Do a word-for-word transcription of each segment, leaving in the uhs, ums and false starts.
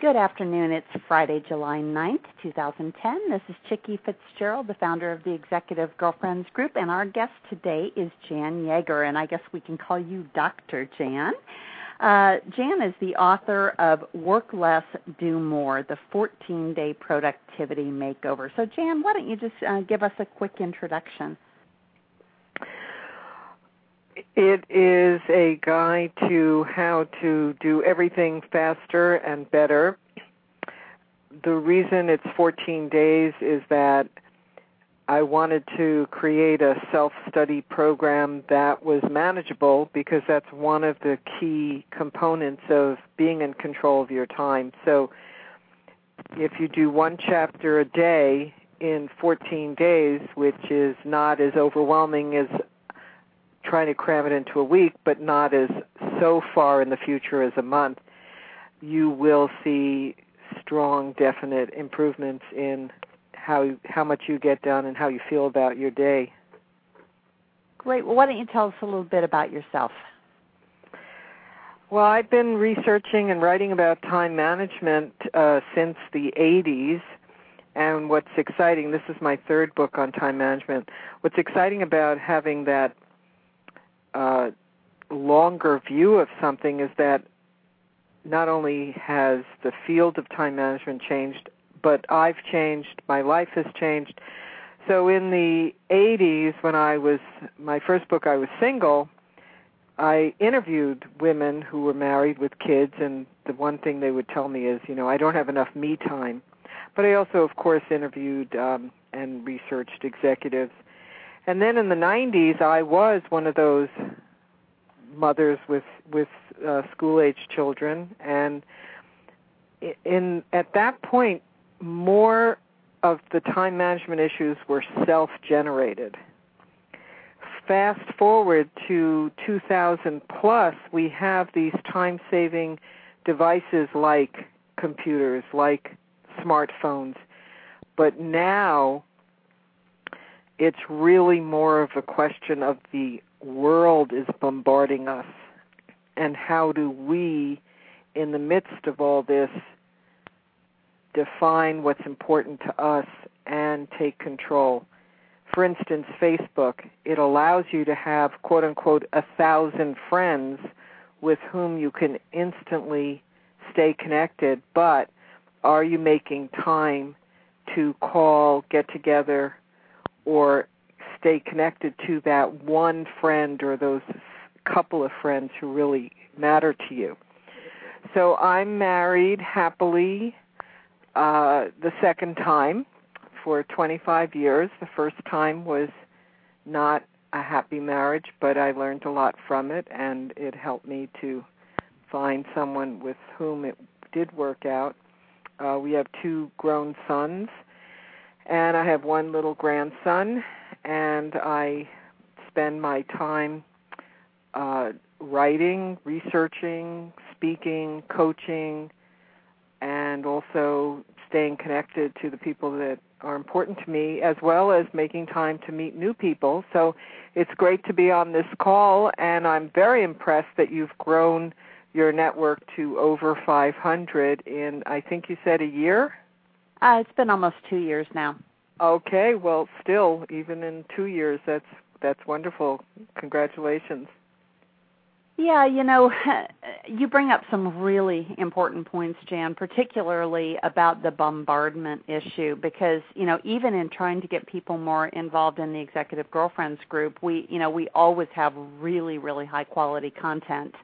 Good afternoon. It's Friday, July ninth, two thousand ten. This is Chickie Fitzgerald, the founder of the Executive Girlfriends Group, and our guest today is Jan Yager, and I guess we can call you Doctor Jan. Uh, Jan is the author of Work Less, Do More, the fourteen-day productivity makeover. So, Jan, why don't you just uh, give us a quick introduction? It is a guide to how to do everything faster and better. The reason it's fourteen days is that I wanted to create a self-study program that was manageable, because that's one of the key components of being in control of your time. So if you do one chapter a day in fourteen days, which is not as overwhelming as trying to cram it into a week, but not as so far in the future as a month, you will see strong, definite improvements in how how much you get done and how you feel about your day. Great. Well, why don't you tell us a little bit about yourself? Well, I've been researching and writing about time management uh, since the eighties, and what's exciting, this is my third book on time management, what's exciting about having that Uh, longer view of something is that not only has the field of time management changed, but I've changed, my life has changed. So in the eighties, when I was, my first book, I was single, I interviewed women who were married with kids, and the one thing they would tell me is, you know, I don't have enough me time. But I also, of course, interviewed um, and researched executives. And then in the nineties, I was one of those mothers with with uh, school-aged children, and in at that point, more of the time management issues were self-generated. Fast forward to two thousand plus, we have these time-saving devices like computers, like smartphones, but now it's really more of a question of the world is bombarding us, and how do we, in the midst of all this, define what's important to us and take control. For instance, Facebook, it allows you to have, quote-unquote, a thousand friends with whom you can instantly stay connected, but are you making time to call, get together, or stay connected to that one friend or those couple of friends who really matter to you? So I'm married happily uh, the second time for twenty-five years. The first time was not a happy marriage, but I learned a lot from it, and it helped me to find someone with whom it did work out. Uh, we have two grown sons, and I have one little grandson, and I spend my time uh, writing, researching, speaking, coaching, and also staying connected to the people that are important to me, as well as making time to meet new people. So it's great to be on this call, and I'm very impressed that you've grown your network to over five hundred in, I think you said, a year? Uh, it's been almost two years now. Okay, well, still, even in two years, that's that's wonderful. Congratulations. Yeah, you know, you bring up some really important points, Jan, particularly about the bombardment issue, because, you know, even in trying to get people more involved in the Executive Girlfriends Group, we, you know, we always have really, really high-quality content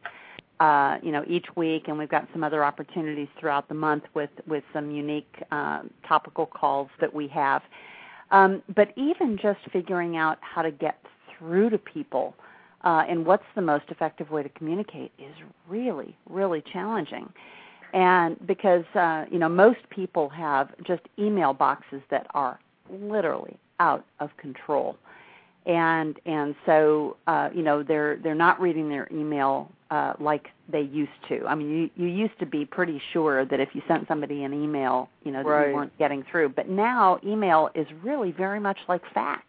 Uh, you know, each week, and we've got some other opportunities throughout the month with, with some unique uh, topical calls that we have. Um, but even just figuring out how to get through to people uh, and what's the most effective way to communicate is really, really challenging. And because, uh, you know, most people have just email boxes that are literally out of control. And and so, uh, you know, they're they're not reading their email uh, like they used to. I mean, you, you used to be pretty sure that if you sent somebody an email, you know, that right. you weren't getting through. But now email is really very much like fax,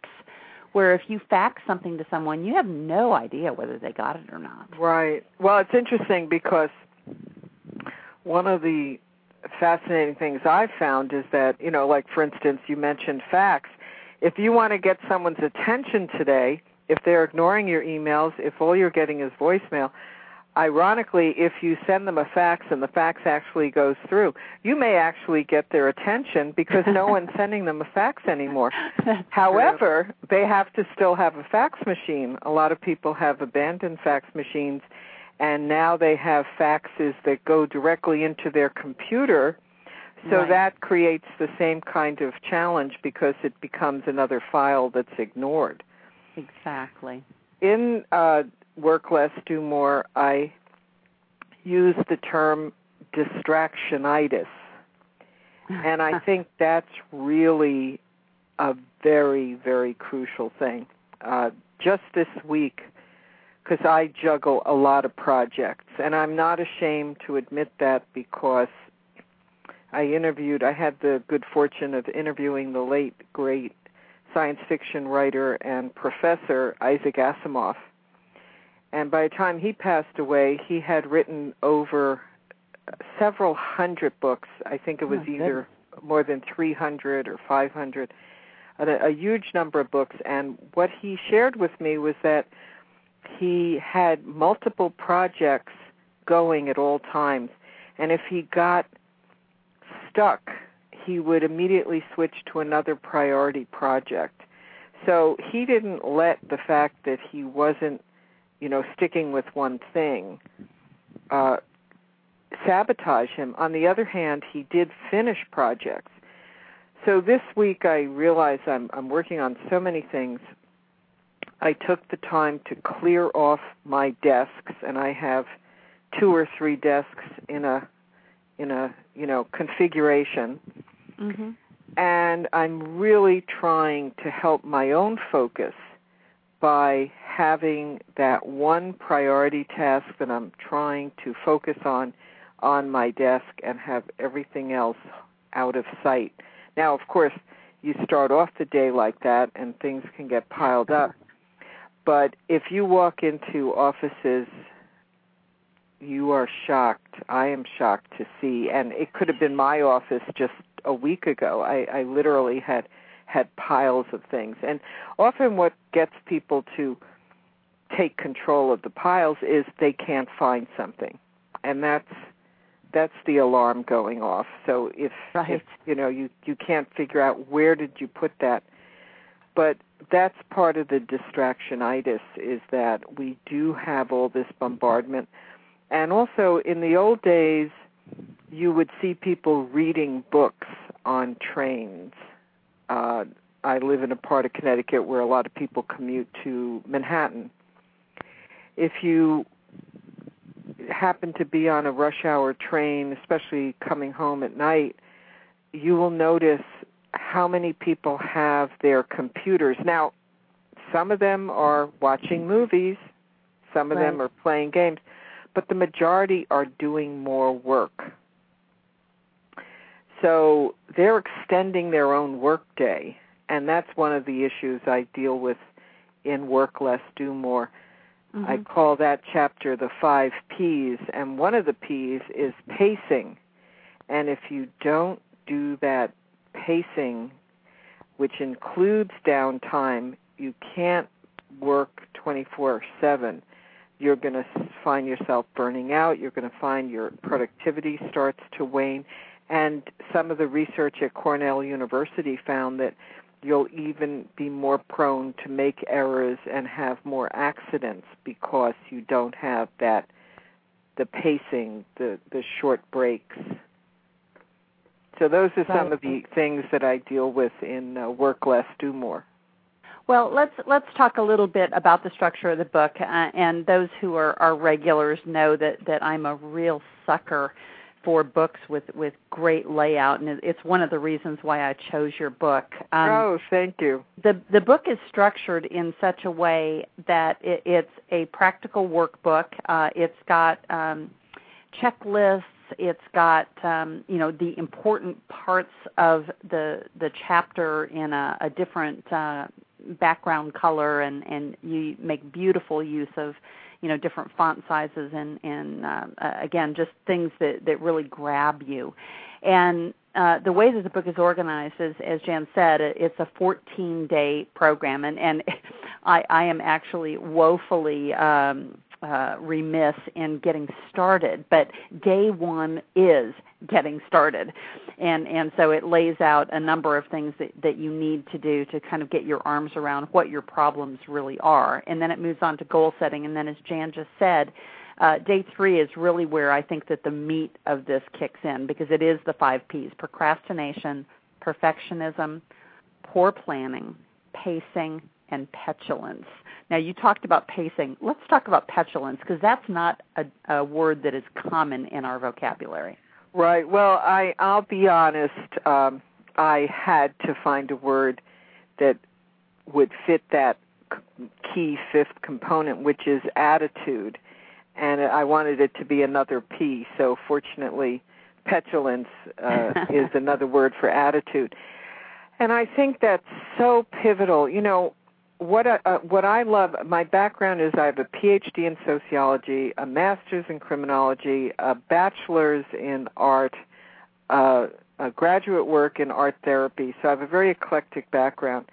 where if you fax something to someone, you have no idea whether they got it or not. Right. Well, it's interesting because one of the fascinating things I've found is that, you know, like for instance, you mentioned facts. If you want to get someone's attention today, if they're ignoring your emails, if all you're getting is voicemail, ironically, if you send them a fax and the fax actually goes through, you may actually get their attention because no one's sending them a fax anymore. However, true. They have to still have a fax machine. A lot of people have abandoned fax machines, and now they have faxes that go directly into their computer. So right. that creates the same kind of challenge because it becomes another file that's ignored. Exactly. In uh, Work Less, Do More, I use the term distractionitis. And I think that's really a very, very crucial thing. Uh, just this week, because I juggle a lot of projects, and I'm not ashamed to admit that because I interviewed, I had the good fortune of interviewing the late, great science fiction writer and professor Isaac Asimov. And by the time he passed away, he had written over several hundred books. I think it was oh, either good. more than three hundred or five hundred, a, a huge number of books. And what he shared with me was that he had multiple projects going at all times. And if he got stuck, he would immediately switch to another priority project. So he didn't let the fact that he wasn't you know, sticking with one thing, uh, sabotage him. On the other hand, he did finish projects. So this week I realized I'm, I'm working on so many things. I took the time to clear off my desks, and I have two or three desks in a, in a you know, configuration. Mm-hmm. And I'm really trying to help my own focus by having that one priority task that I'm trying to focus on on my desk and have everything else out of sight. Now, of course, you start off the day like that and things can get piled up. But if you walk into offices, you are shocked. I am shocked to see. And it could have been my office just a week ago. I, I literally had... had piles of things. And often what gets people to take control of the piles is they can't find something. And that's that's the alarm going off. So if, right. if you know, you, you can't figure out where did you put that. But that's part of the distractionitis, is that we do have all this bombardment. And also in the old days, you would see people reading books on trains. Uh, I live in a part of Connecticut where a lot of people commute to Manhattan. If you happen to be on a rush hour train, especially coming home at night, you will notice how many people have their computers. Now, some of them are watching movies, some of right. them are playing games, but the majority are doing more work. So they're extending their own work day, and that's one of the issues I deal with in Work Less, Do More. Mm-hmm. I call that chapter the five P's, and one of the P's is pacing. And if you don't do that pacing, which includes downtime, you can't work twenty-four seven. You're going to find yourself burning out. You're going to find your productivity starts to wane. And some of the research at Cornell University found that you'll even be more prone to make errors and have more accidents because you don't have that, the pacing, the, the short breaks. So those are some of the things that I deal with in uh, Work Less, Do More. Well, let's let's talk a little bit about the structure of the book. Uh, and those who are, are regulars know that, that I'm a real sucker four books with, with great layout, and it's one of the reasons why I chose your book. Um, oh, thank you. The the book is structured in such a way that it, it's a practical workbook. Uh, it's got um, checklists. It's got um, you know the important parts of the the chapter in a, a different uh, background color, and, and you make beautiful use of you know, different font sizes and, and uh, again, just things that, that really grab you. And uh, the way that the book is organized is, as Jan said, it's a fourteen-day program. And, and I, I am actually woefully um, uh, remiss in getting started, but day one is getting started. And, and so it lays out a number of things that, that you need to do to kind of get your arms around what your problems really are. And then it moves on to goal setting. And then, as Jan just said, Uh, day three is really where I think that the meat of this kicks in, because it is the five Ps: procrastination, perfectionism, poor planning, pacing, and petulance. Now, you talked about pacing. Let's talk about petulance, because that's not a, a word that is common in our vocabulary. Right. Well, I, I'll be honest. Um, I had to find a word that would fit that key fifth component, which is attitude. And I wanted it to be another P, so fortunately petulance uh, is another word for attitude. And I think that's so pivotal. You know, what I, uh, what I love, my background is I have a P H D in sociology, a master's in criminology, a bachelor's in art, uh, a graduate work in art therapy, so I have a very eclectic background.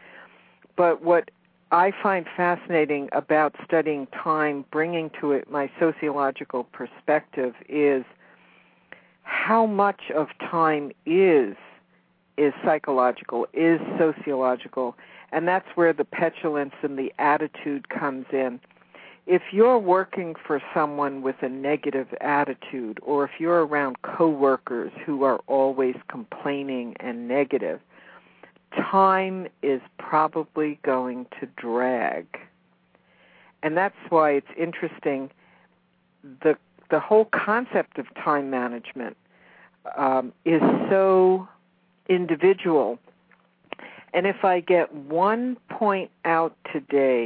But what I find fascinating about studying time, bringing to it my sociological perspective, is how much of time is is psychological, is sociological, and that's where the petulance and the attitude comes in. If you're working for someone with a negative attitude, or if you're around coworkers who are always complaining and negative, time is probably going to drag. And that's why it's interesting, the the whole concept of time management um, is so individual. And if I get one point out today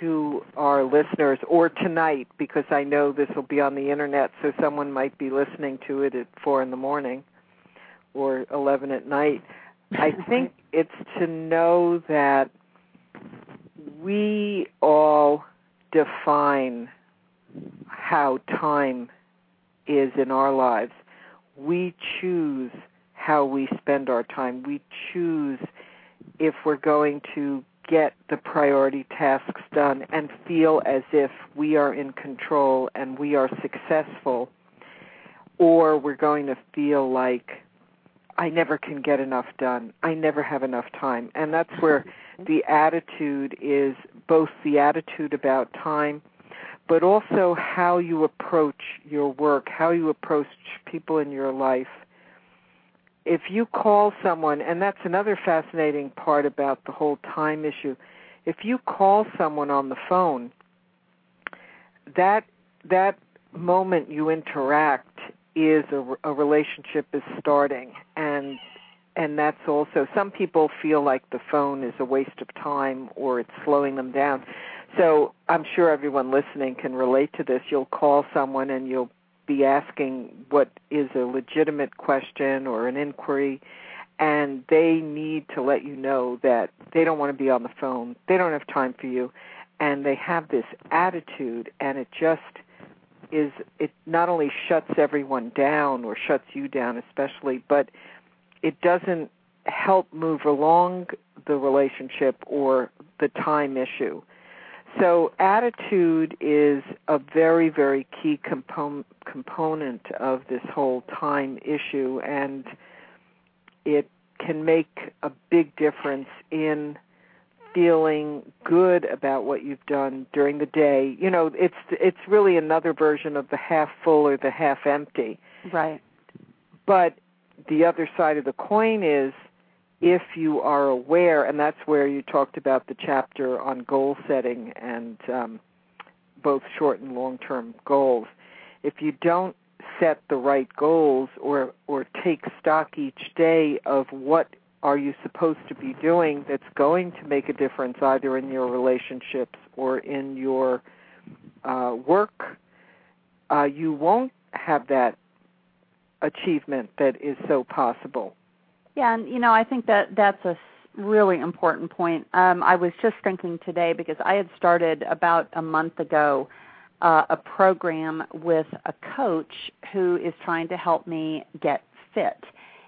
to our listeners, or tonight, because I know this will be on the internet, so someone might be listening to it at four in the morning or eleven at night, I think it's to know that we all define how time is in our lives. We choose how we spend our time. We choose if we're going to get the priority tasks done and feel as if we are in control and we are successful, or we're going to feel like I never can get enough done. I never have enough time. And that's where the attitude is, both the attitude about time, but also how you approach your work, how you approach people in your life. If you call someone, and that's another fascinating part about the whole time issue, if you call someone on the phone, that that moment you interact is a, a relationship is starting, and and that's also, some people feel like the phone is a waste of time or it's slowing them down. So I'm sure everyone listening can relate to this. You'll call someone and you'll be asking what is a legitimate question or an inquiry, and they need to let you know that they don't want to be on the phone, they don't have time for you, and they have this attitude, and it just is, it not only shuts everyone down, or shuts you down especially, but it doesn't help move along the relationship or the time issue. So attitude is a very, very key compo- component of this whole time issue, and it can make a big difference in feeling good about what you've done during the day. You know, it's it's really another version of the half full or the half empty. Right. But the other side of the coin is, if you are aware, and that's where you talked about the chapter on goal setting and um, both short and long-term goals. If you don't set the right goals or, or take stock each day of what are you supposed to be doing that's going to make a difference either in your relationships or in your uh, work, uh, you won't have that achievement that is so possible. Yeah, and, you know, I think that that's a, really important point. Um, I was just thinking today, because I had started about a month ago uh, a program with a coach who is trying to help me get fit.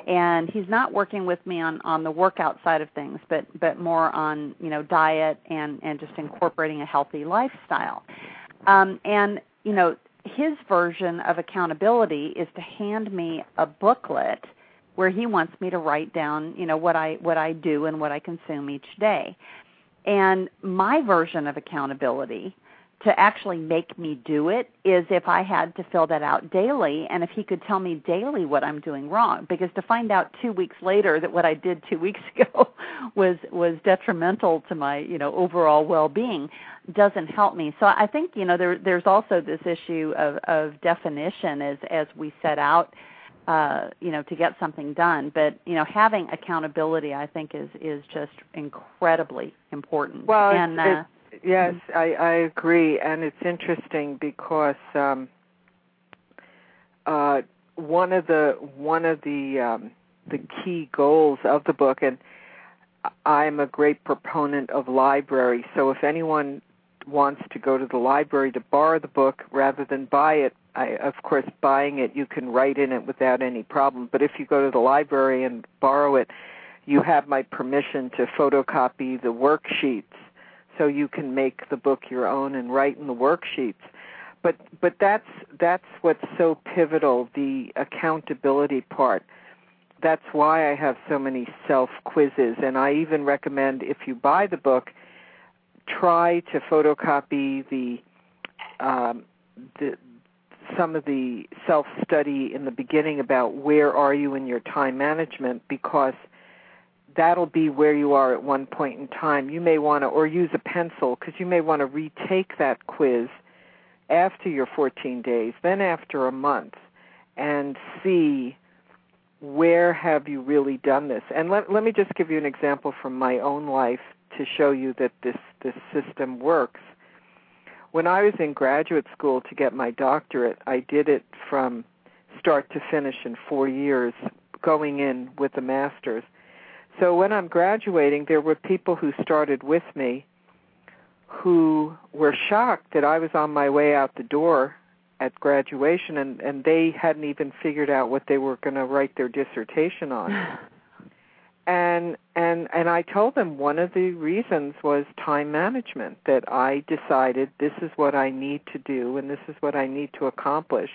And he's not working with me on, on the workout side of things, but, but more on, you know, diet and, and just incorporating a healthy lifestyle. Um, and, you know, his version of accountability is to hand me a booklet where he wants me to write down, you know, what I what I do and what I consume each day. And my version of accountability to actually make me do it is if I had to fill that out daily, and if he could tell me daily what I'm doing wrong, because to find out two weeks later that what I did two weeks ago was was detrimental to my, you know, overall well-being doesn't help me. So I think, you know, there there's also this issue of, of definition as as we set out Uh, you know, to get something done. But, you know, having accountability, I think, is, is just incredibly important. Well, and, uh, it, yes, I, I agree. And it's interesting because um, uh, one of the one of the um, the key goals of the book, and I'm a great proponent of library. So if anyone wants to go to the library to borrow the book rather than buy it, I, of course, buying it, you can write in it without any problem. But if you go to the library and borrow it, you have my permission to photocopy the worksheets so you can make the book your own and write in the worksheets. But but that's that's what's so pivotal, the accountability part. That's why I have so many self-quizzes. And I even recommend, if you buy the book, try to photocopy the um, the some of the self-study in the beginning about where are you in your time management, because that'll be where you are at one point in time. You may want to, or use a pencil, because you may want to retake that quiz after your fourteen days, then after a month, and see where have you really done this. And let, let me just give you an example from my own life to show you that this, this system works. When I was in graduate school to get my doctorate, I did it from start to finish in four years, going in with a master's. So when I'm graduating, there were people who started with me who were shocked that I was on my way out the door at graduation, and, and they hadn't even figured out what they were going to write their dissertation on. And and and I told them one of the reasons was time management, that I decided this is what I need to do and this is what I need to accomplish.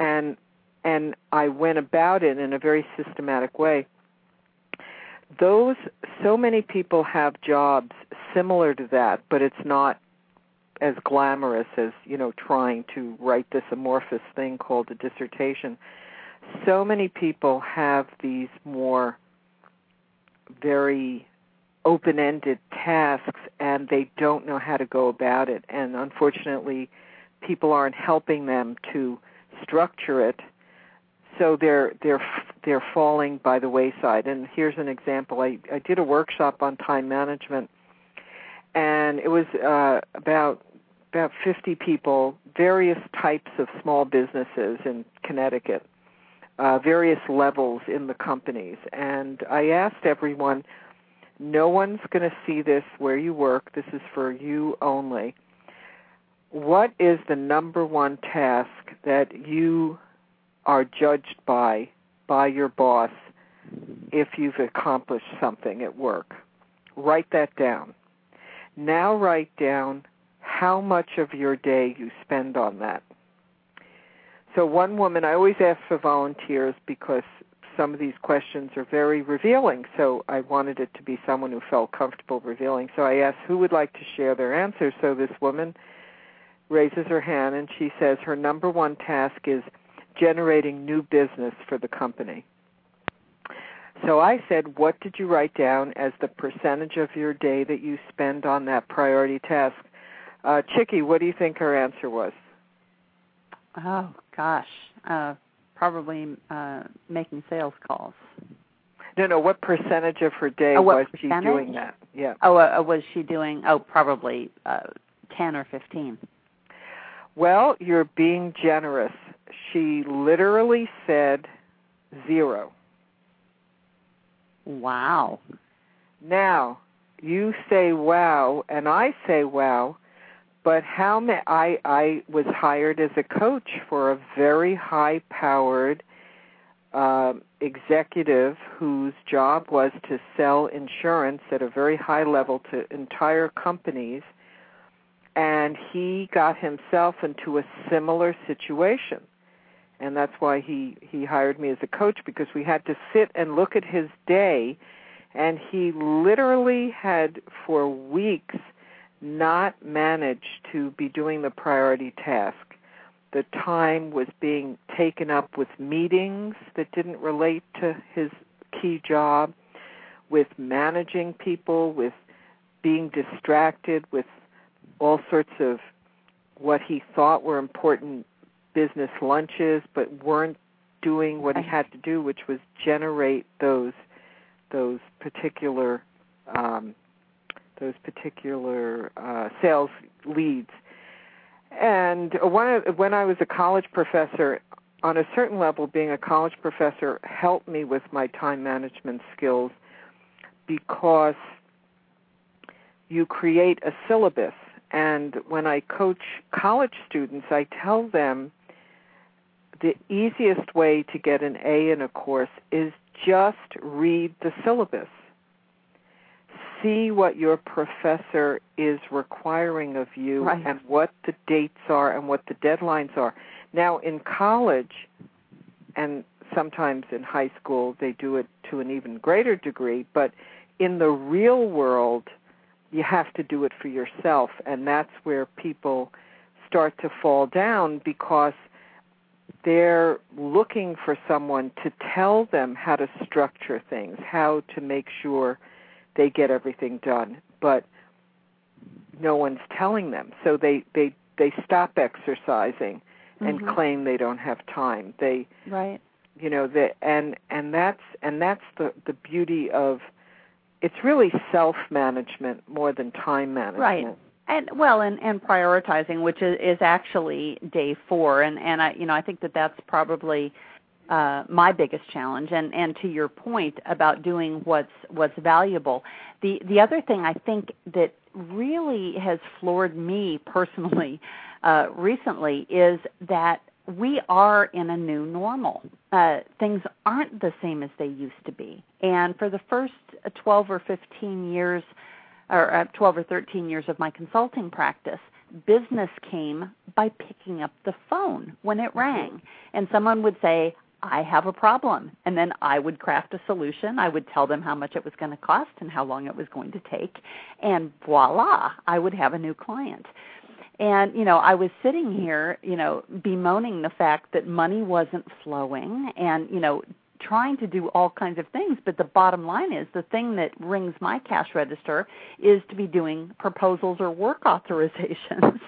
And and I went about it in a very systematic way. Those so many people have jobs similar to that, but it's not as glamorous as, you know, trying to write this amorphous thing called a dissertation. So many people have these more very open-ended tasks, and they don't know how to go about it. And unfortunately, people aren't helping them to structure it, so they're they're they're falling by the wayside. And here's an example: I, I did a workshop on time management, and it was uh, about about fifty people, various types of small businesses in Connecticut. Uh, various levels in the companies. And I asked everyone, no one's going to see this where you work. This is for you only. What is the number one task that you are judged by, by your boss, if you've accomplished something at work? Write that down. Now write down how much of your day you spend on that. So one woman, I always ask for volunteers because some of these questions are very revealing, so I wanted it to be someone who felt comfortable revealing. So I asked who would like to share their answer. So this woman raises her hand, and she says her number one task is generating new business for the company. So I said, what did you write down as the percentage of your day that you spend on that priority task? Uh, Chickie, what do you think her answer was? Oh, gosh, uh, probably uh, making sales calls. No, no, what percentage of her day oh, was percentage? she doing that? Yeah. Oh, uh, was she doing, oh, probably uh, ten or fifteen. Well, you're being generous. She literally said zero. Wow. Now, you say wow, and I say wow, but how ma- I, I was hired as a coach for a very high-powered uh, executive whose job was to sell insurance at a very high level to entire companies, and he got himself into a similar situation. And that's why he, he hired me as a coach, because we had to sit and look at his day, and he literally had for weeks not managed to be doing the priority task. The time was being taken up with meetings that didn't relate to his key job, with managing people, with being distracted, with all sorts of what he thought were important business lunches, but weren't doing what he had to do, which was generate those those particular um, those particular uh, sales leads. And one when I was a college professor, on a certain level, being a college professor helped me with my time management skills, because you create a syllabus. And when I coach college students, I tell them the easiest way to get an A in a course is just read the syllabus. See what your professor is requiring of you, right, and what the dates are and what the deadlines are. Now, in college, and sometimes in high school, they do it to an even greater degree, but in the real world, you have to do it for yourself, and that's where people start to fall down, because they're looking for someone to tell them how to structure things, how to make sure they get everything done, but no one's telling them. So they, they, they stop exercising and mm-hmm. claim they don't have time. They, right. you know, they, and, and that's, and that's the, the beauty of, it's really self-management more than time management. Right. And well, and, and prioritizing, which is, is actually day four. And, and I, you know, I think that that's probably uh, my biggest challenge. And, and to your point about doing what's, what's valuable. The, the other thing I think that really has floored me personally uh, recently is that we are in a new normal. Uh, things aren't the same as they used to be. And for the first twelve or fifteen years, or uh, twelve or thirteen years of my consulting practice, business came by picking up the phone when it rang. And someone would say, I have a problem. And then I would craft a solution. I would tell them how much it was going to cost and how long it was going to take. And voila, I would have a new client. And, you know, I was sitting here, you know, bemoaning the fact that money wasn't flowing and, you know, trying to do all kinds of things. But the bottom line is the thing that rings my cash register is to be doing proposals or work authorizations.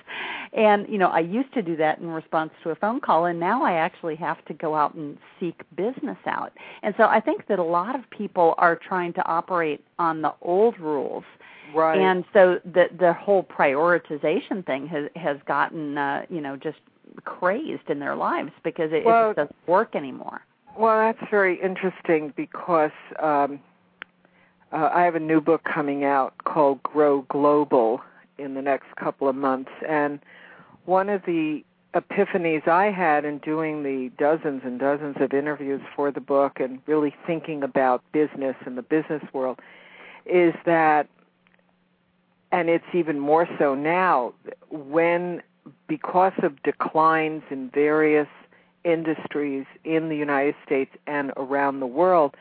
And, you know, I used to do that in response to a phone call, and now I actually have to go out and seek business out. And so I think that a lot of people are trying to operate on the old rules. Right. And so the the whole prioritization thing has has gotten uh, you know just crazed in their lives, because it, well, it doesn't work anymore. Well, that's very interesting, because um, uh, I have a new book coming out called Grow Global in the next couple of months, and one of the epiphanies I had in doing the dozens and dozens of interviews for the book and really thinking about business and the business world is that. And it's even more so now when, because of declines in various industries in the United States and around the world,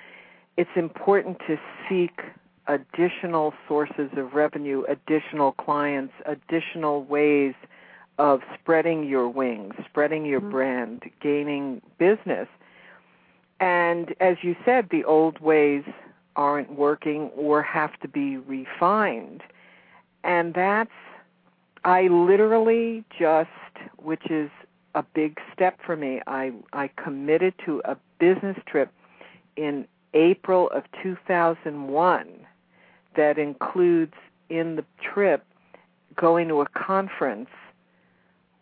it's important to seek additional sources of revenue, additional clients, additional ways of spreading your wings, spreading your mm-hmm. brand, gaining business. And as you said, the old ways aren't working or have to be refined. And that's, I literally just, which is a big step for me, I, I committed to a business trip in April of two thousand one that includes in the trip going to a conference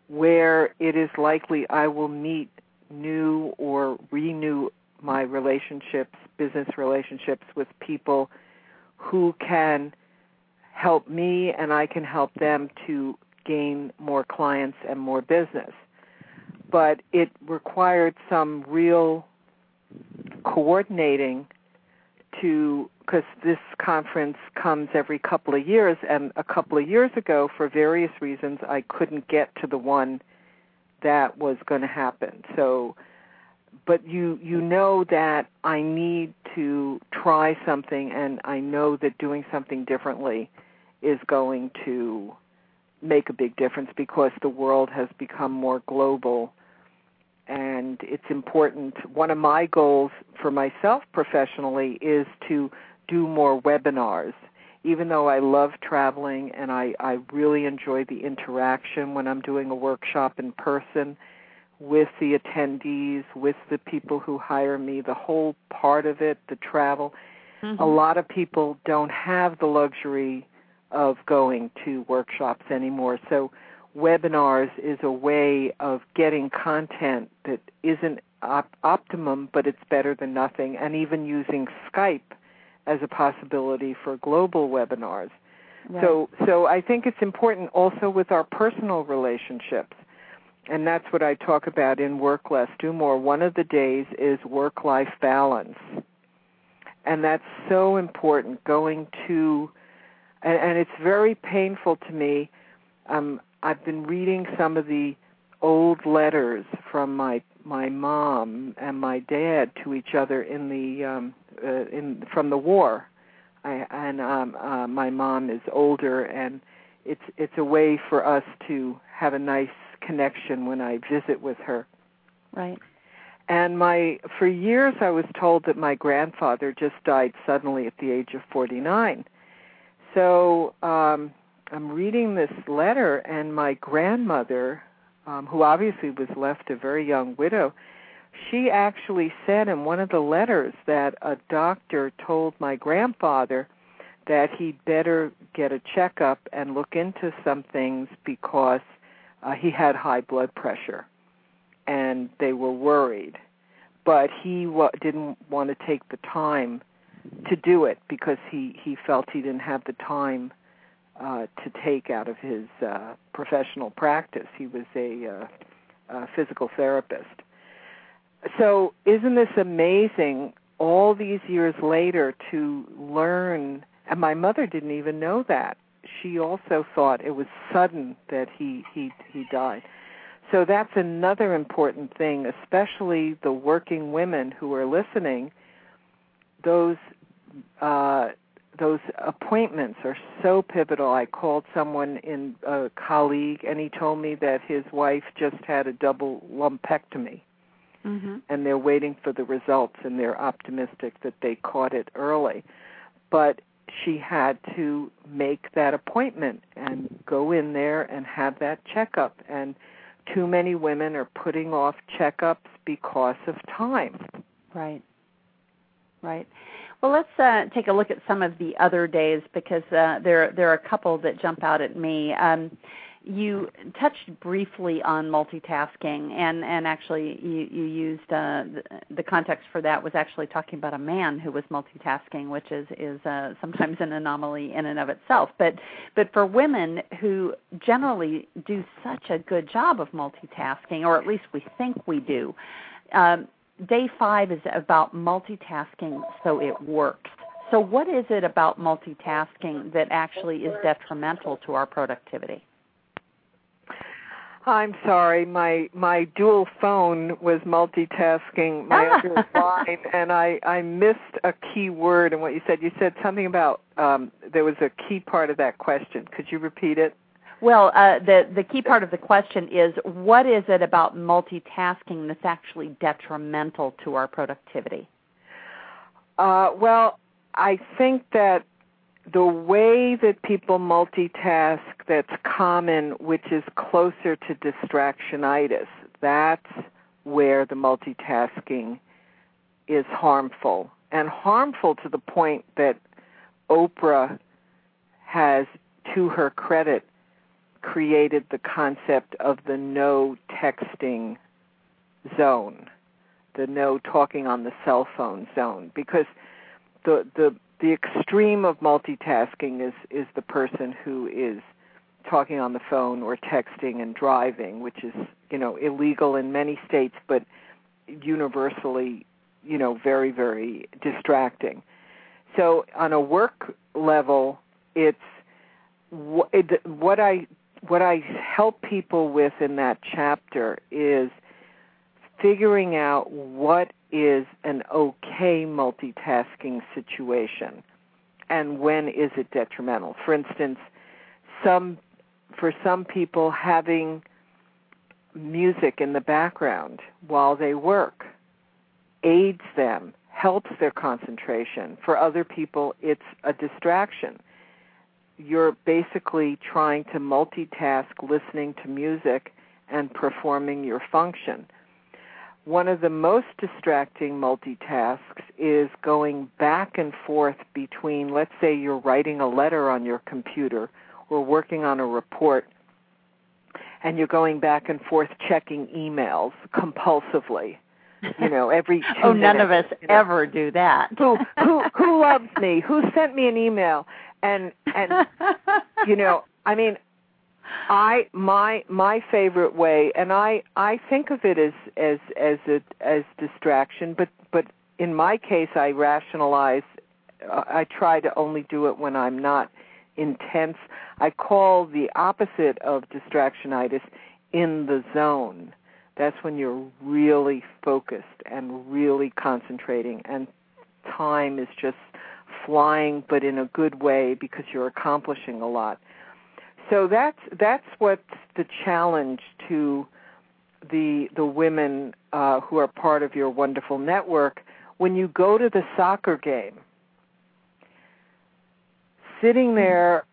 where it is likely I will meet new or renew my relationships, business relationships with people who can help me and I can help them to gain more clients and more business. But it required some real coordinating to, because this conference comes every couple of years, and a couple of years ago, for various reasons, I couldn't get to the one that was going to happen. So, but you, you know that I need to try something, and I know that doing something differently is going to make a big difference because the world has become more global, and it's important. One of my goals for myself professionally is to do more webinars. Even though I love traveling and I, I really enjoy the interaction when I'm doing a workshop in person with the attendees, with the people who hire me, the whole part of it, the travel. Mm-hmm. A lot of people don't have the luxury of going to workshops anymore. So webinars is a way of getting content that isn't op- optimum, but it's better than nothing, and even using Skype as a possibility for global webinars. Right. So so I think it's important also with our personal relationships, and that's what I talk about in Work Less, Do More. One of the days is work-life balance, and that's so important, going to, and, and it's very painful to me. Um, I've been reading some of the old letters from my my mom and my dad to each other in the um, uh, in from the war, I, and um, uh, my mom is older, and it's it's a way for us to have a nice connection when I visit with her. Right. And my for years I was told that my grandfather just died suddenly at the age of forty-nine. So um, I'm reading this letter, and my grandmother, um, who obviously was left a very young widow, she actually said in one of the letters that a doctor told my grandfather that he'd better get a checkup and look into some things because uh, he had high blood pressure, and they were worried. But he w- didn't want to take the time to do it because he, he felt he didn't have the time Uh, to take out of his uh, professional practice. He was a, uh, a physical therapist. So isn't this amazing, all these years later, to learn? And my mother didn't even know that. She also thought it was sudden that he, he, he died. So that's another important thing, especially the working women who are listening. Those uh Those appointments are so pivotal. I called someone in a colleague, and he told me that his wife just had a double lumpectomy, mm-hmm. and they're waiting for the results, and they're optimistic that they caught it early. But she had to make that appointment and go in there and have that checkup. And too many women are putting off checkups because of time. Right, right. Well, let's uh, take a look at some of the other days because uh, there there are a couple that jump out at me. Um, you touched briefly on multitasking, and, and actually you, you used uh, the context for that was actually talking about a man who was multitasking, which is, is uh, sometimes an anomaly in and of itself. But, but for women who generally do such a good job of multitasking, or at least we think we do, um, Day five is about multitasking so it works. So what is it about multitasking that actually is detrimental to our productivity? I'm sorry. My my dual phone was multitasking my other line, and I, I missed a key word in what you said. You said something about um, there was a key part of that question. Could you repeat it? Well, uh, the, the key part of the question is, what is it about multitasking that's actually detrimental to our productivity? Uh, well, I think that the way that people multitask that's common, which is closer to distractionitis, that's where the multitasking is harmful, and harmful to the point that Oprah has, to her credit, created the concept of the no texting zone, the no talking on the cell phone zone, because the the the extreme of multitasking is, is the person who is talking on the phone or texting and driving, which is, you know, illegal in many states, but universally, you know, very, very distracting. So on a work level, it's what I what I help people with in that chapter is figuring out what is an okay multitasking situation and when is it detrimental. For instance, some for some people having music in the background while they work aids them, helps their concentration. For other people, it's a distraction. You're basically trying to multitask listening to music and performing your function. One of the most distracting multitasks is going back and forth between, let's say you're writing a letter on your computer or working on a report, and you're going back and forth checking emails compulsively. You know, every two oh, minutes, none of us you know, ever do that. who, who, who loves me? Who sent me an email? And and you know, I mean, I my my favorite way, and I, I think of it as as as a, as distraction, but but in my case, I rationalize. Uh, I try to only do it when I'm not intense. I call the opposite of distractionitis in the zone. That's when you're really focused and really concentrating, and time is just flying, but in a good way because you're accomplishing a lot. So that's that's what's the challenge to the the women uh, who are part of your wonderful network. When you go to the soccer game, sitting there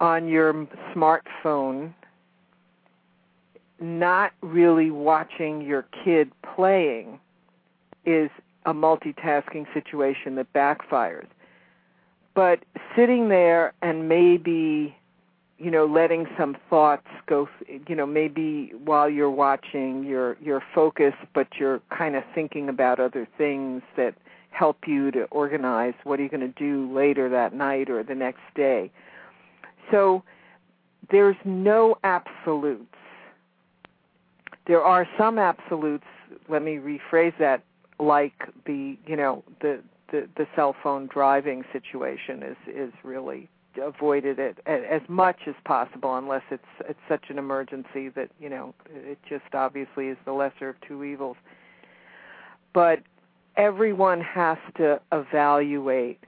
on your smartphone, not really watching your kid playing is a multitasking situation that backfires. But sitting there and maybe, you know, letting some thoughts go, you know, maybe while you're watching, you're, you're focused, but you're kind of thinking about other things that help you to organize what are you going to do later that night or the next day. So there's no absolutes. There are some absolutes, let me rephrase that, like the, you know, the, the, the cell phone driving situation is, is really avoided it as much as possible unless it's it's such an emergency that, you know, it just obviously is the lesser of two evils. But everyone has to evaluate.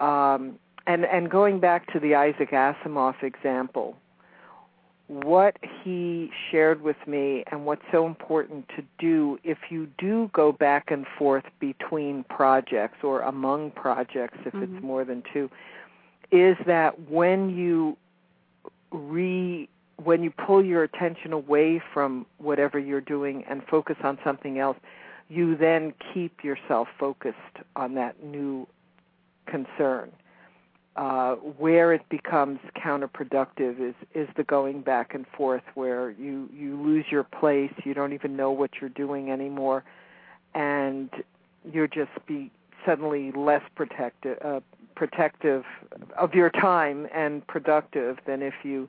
Um, and, and going back to the Isaac Asimov example, what he shared with me and what's so important to do if you do go back and forth between projects or among projects, if mm-hmm. it's more than two, is that when you re when you pull your attention away from whatever you're doing and focus on something else, you then keep yourself focused on that new concern. Uh, where it becomes counterproductive is, is the going back and forth where you, you lose your place, you don't even know what you're doing anymore, and you're just be suddenly less protective uh, protective of your time and productive than if you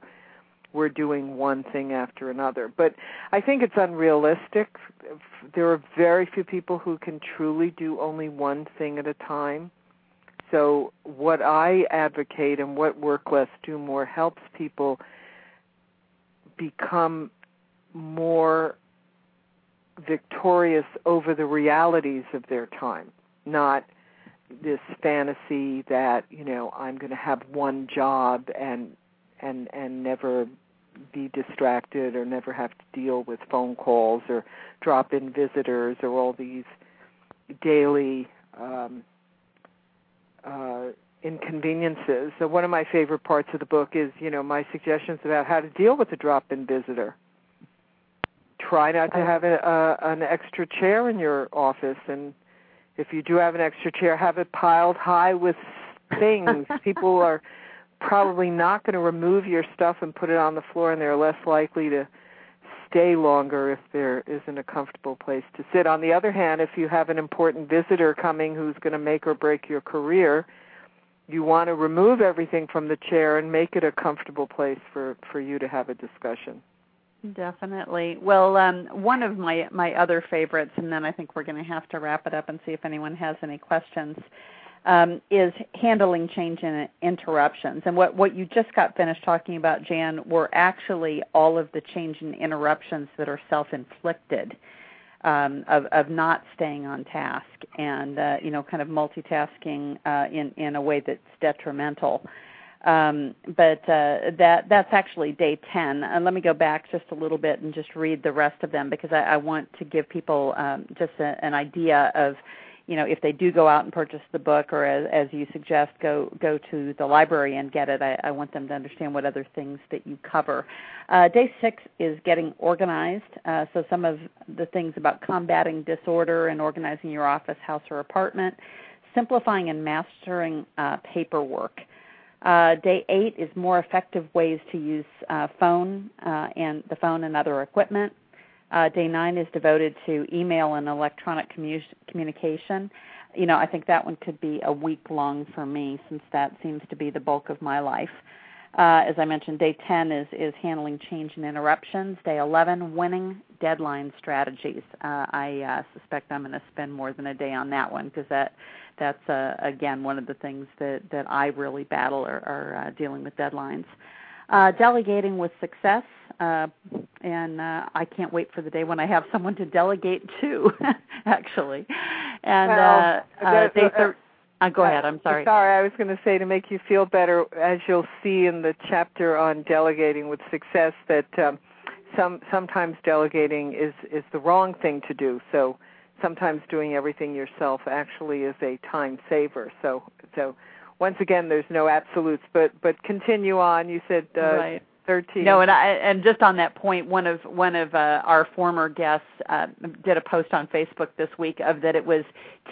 were doing one thing after another. But I think it's unrealistic. There are very few people who can truly do only one thing at a time. So what I advocate and what Work Less, Do More helps people become more victorious over the realities of their time, not this fantasy that, you know, I'm going to have one job and and and never be distracted or never have to deal with phone calls or drop-in visitors or all these daily um Uh, inconveniences. So one of my favorite parts of the book is, you know, my suggestions about how to deal with a drop-in visitor. Try not to have a, a, an extra chair in your office, and if you do have an extra chair, have it piled high with things. People are probably not going to remove your stuff and put it on the floor, and they're less likely to stay longer if there isn't a comfortable place to sit. On the other hand, if you have an important visitor coming who's going to make or break your career, you want to remove everything from the chair and make it a comfortable place for, for you to have a discussion. Definitely. Well, um, one of my, my other favorites, and then I think we're going to have to wrap it up and see if anyone has any questions, um, is handling change and interruptions. And what, what you just got finished talking about, Jan, were actually all of the change and interruptions that are self-inflicted. Um, of, of not staying on task and, uh, you know, kind of multitasking uh, in, in a way that's detrimental. Um, but uh, that that's actually day ten. And let me go back just a little bit and just read the rest of them, because I, I want to give people um, just a, an idea of, you know, if they do go out and purchase the book, or as, as you suggest, go go to the library and get it. I, I want them to understand what other things that you cover. Uh, day six is getting organized. Uh, so some of the things about combating disorder and organizing your office, house, or apartment, simplifying and mastering uh, paperwork. Uh, day eight is more effective ways to use uh, phone uh, and the phone and other equipment. Uh, day nine is devoted to email and electronic commu- communication. You know, I think that one could be a week long for me, since that seems to be the bulk of my life. Uh, as I mentioned, day ten is, is handling change and interruptions. Day eleven, winning deadline strategies. Uh, I uh, suspect I'm going to spend more than a day on that one, because that that's, uh, again, one of the things that, that I really battle are, are uh, dealing with deadlines. Uh, delegating with success, uh, and uh, I can't wait for the day when I have someone to delegate to, actually. And well, uh, uh, they thir- uh, go uh, ahead, I'm sorry. Sorry, I was going to say, to make you feel better, as you'll see in the chapter on delegating with success, that um, some sometimes delegating is, is the wrong thing to do. So sometimes doing everything yourself actually is a time saver. So so. Once again, there's no absolutes, but but continue on. You said uh, right. thirteen. No, and I, and just on that point, one of one of uh, our former guests uh, did a post on Facebook this week of that it was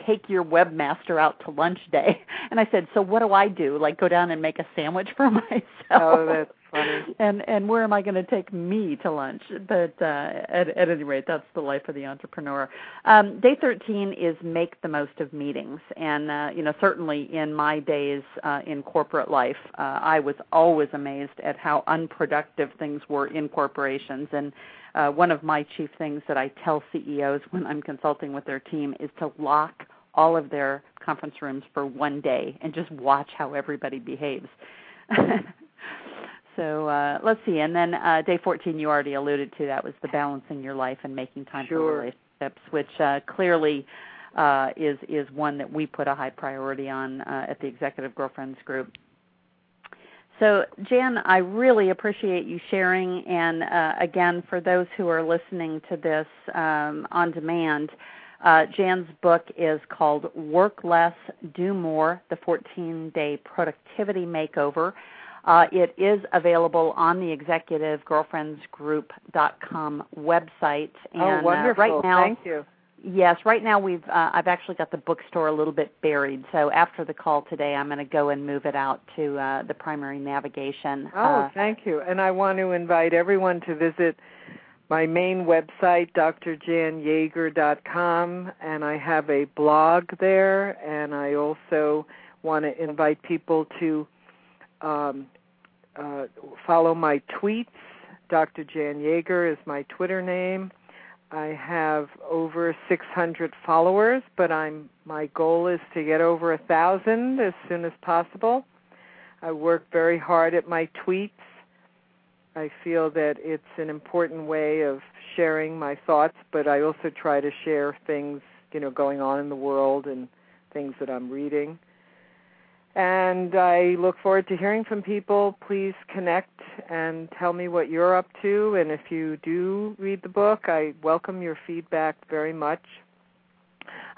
take your webmaster out to lunch day, and I said, so what do I do? Like, go down and make a sandwich for myself? Oh, that's funny. and and where am I going to take me to lunch? But uh, at at any rate, that's the life of the entrepreneur. Um, day thirteen is make the most of meetings, and uh, you know, certainly in my days uh, in corporate life, uh, I was always amazed at how unproductive things were in corporations. And uh, one of my chief things that I tell C E Os when I'm consulting with their team is to lock all of their conference rooms for one day and just watch how everybody behaves. So uh, let's see. And then uh, day fourteen, you already alluded to, that was the balancing your life and making time sure. for relationships, which uh, clearly uh, is, is one that we put a high priority on uh, at the Executive Girlfriends Group. So, Jan, I really appreciate you sharing. And, uh, again, for those who are listening to this um, on demand, uh, Jan's book is called Work Less, Do More, the fourteen-day Productivity Makeover. Uh, it is available on the executive girlfriends group dot com website. And, oh, wonderful. Uh, right now, thank you. Yes, right now we've uh, I've actually got the bookstore a little bit buried. So after the call today, I'm going to go and move it out to uh, the primary navigation. Oh, uh, thank you. And I want to invite everyone to visit my main website, d r jan yager dot com, and I have a blog there. And I also want to invite people to Um, uh, follow my tweets. Doctor Jan Yager is my Twitter name. I have over six hundred followers, but I'm my goal is to get over one thousand as soon as possible. I work very hard at my tweets. I feel that it's an important way of sharing my thoughts, but I also try to share things, you know, going on in the world and things that I'm reading. And I look forward to hearing from people. Please connect and tell me what you're up to. And if you do read the book, I welcome your feedback very much.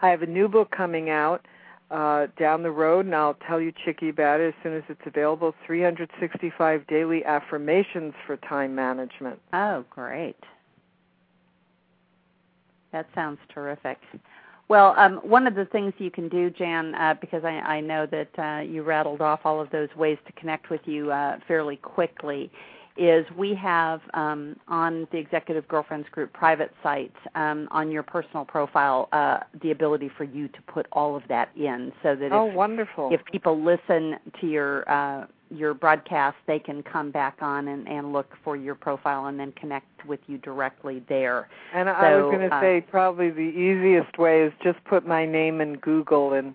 I have a new book coming out uh, down the road, and I'll tell you, Chickie, about it as soon as it's available, three sixty-five Daily Affirmations for Time Management. Oh, great. That sounds terrific. Well, um, one of the things you can do, Jan, uh, because I, I know that uh, you rattled off all of those ways to connect with you uh, fairly quickly, is we have um, on the Executive Girlfriends Group private sites, um, on your personal profile, uh, the ability for you to put all of that in, so that oh, if, wonderful. if people listen to your uh, your broadcast, they can come back on and, and look for your profile and then connect with you directly there. And so, I was going to uh, say probably the easiest way is just put my name in Google, and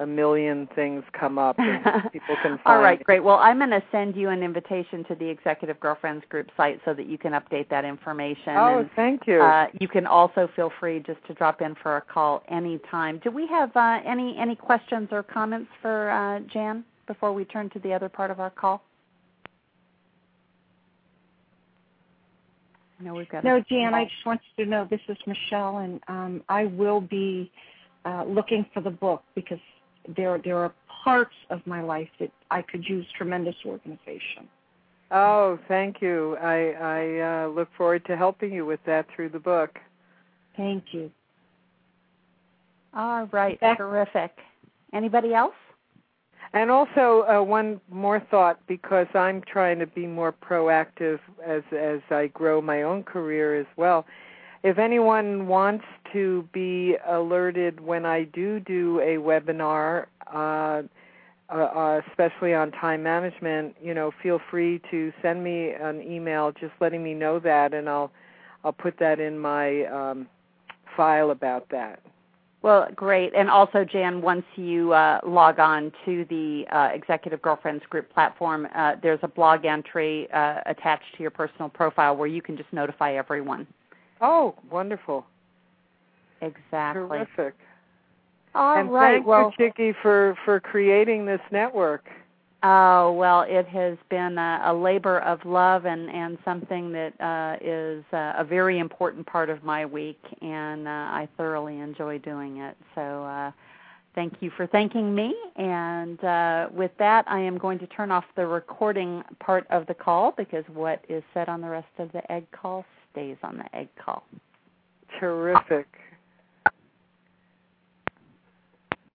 a million things come up and people can find. All right, great. Well, I'm going to send you an invitation to the Executive Girlfriends Group site so that you can update that information. Oh, and, thank you. Uh, you can also feel free just to drop in for a call anytime. Do we have uh, any, any questions or comments for uh, Jan before we turn to the other part of our call? No, we've got no, Jan, I just wanted to know, this is Michelle, and um, I will be uh, looking for the book, because There, there are parts of my life that I could use tremendous organization. Oh, thank you. I, I uh, look forward to helping you with that through the book. Thank you. All right, Back. Terrific. Anybody else? And also uh, one more thought, because I'm trying to be more proactive as as I grow my own career as well. If anyone wants to be alerted when I do do a webinar, uh, uh, especially on time management, you know, feel free to send me an email just letting me know that, and I'll I'll put that in my um, file about that. Well, great. And also, Jan, once you uh, log on to the uh, Executive Girlfriends Group platform, uh, there's a blog entry uh, attached to your personal profile where you can just notify everyone. Oh, wonderful. Exactly. Terrific. All and right. Thank well, you, Chickie, for, for creating this network. Oh, well, it has been a, a labor of love, and, and something that uh, is uh, a very important part of my week, and uh, I thoroughly enjoy doing it. So uh, thank you for thanking me. And uh, with that, I am going to turn off the recording part of the call, because what is said on the rest of the egg call stays on the egg call. Terrific.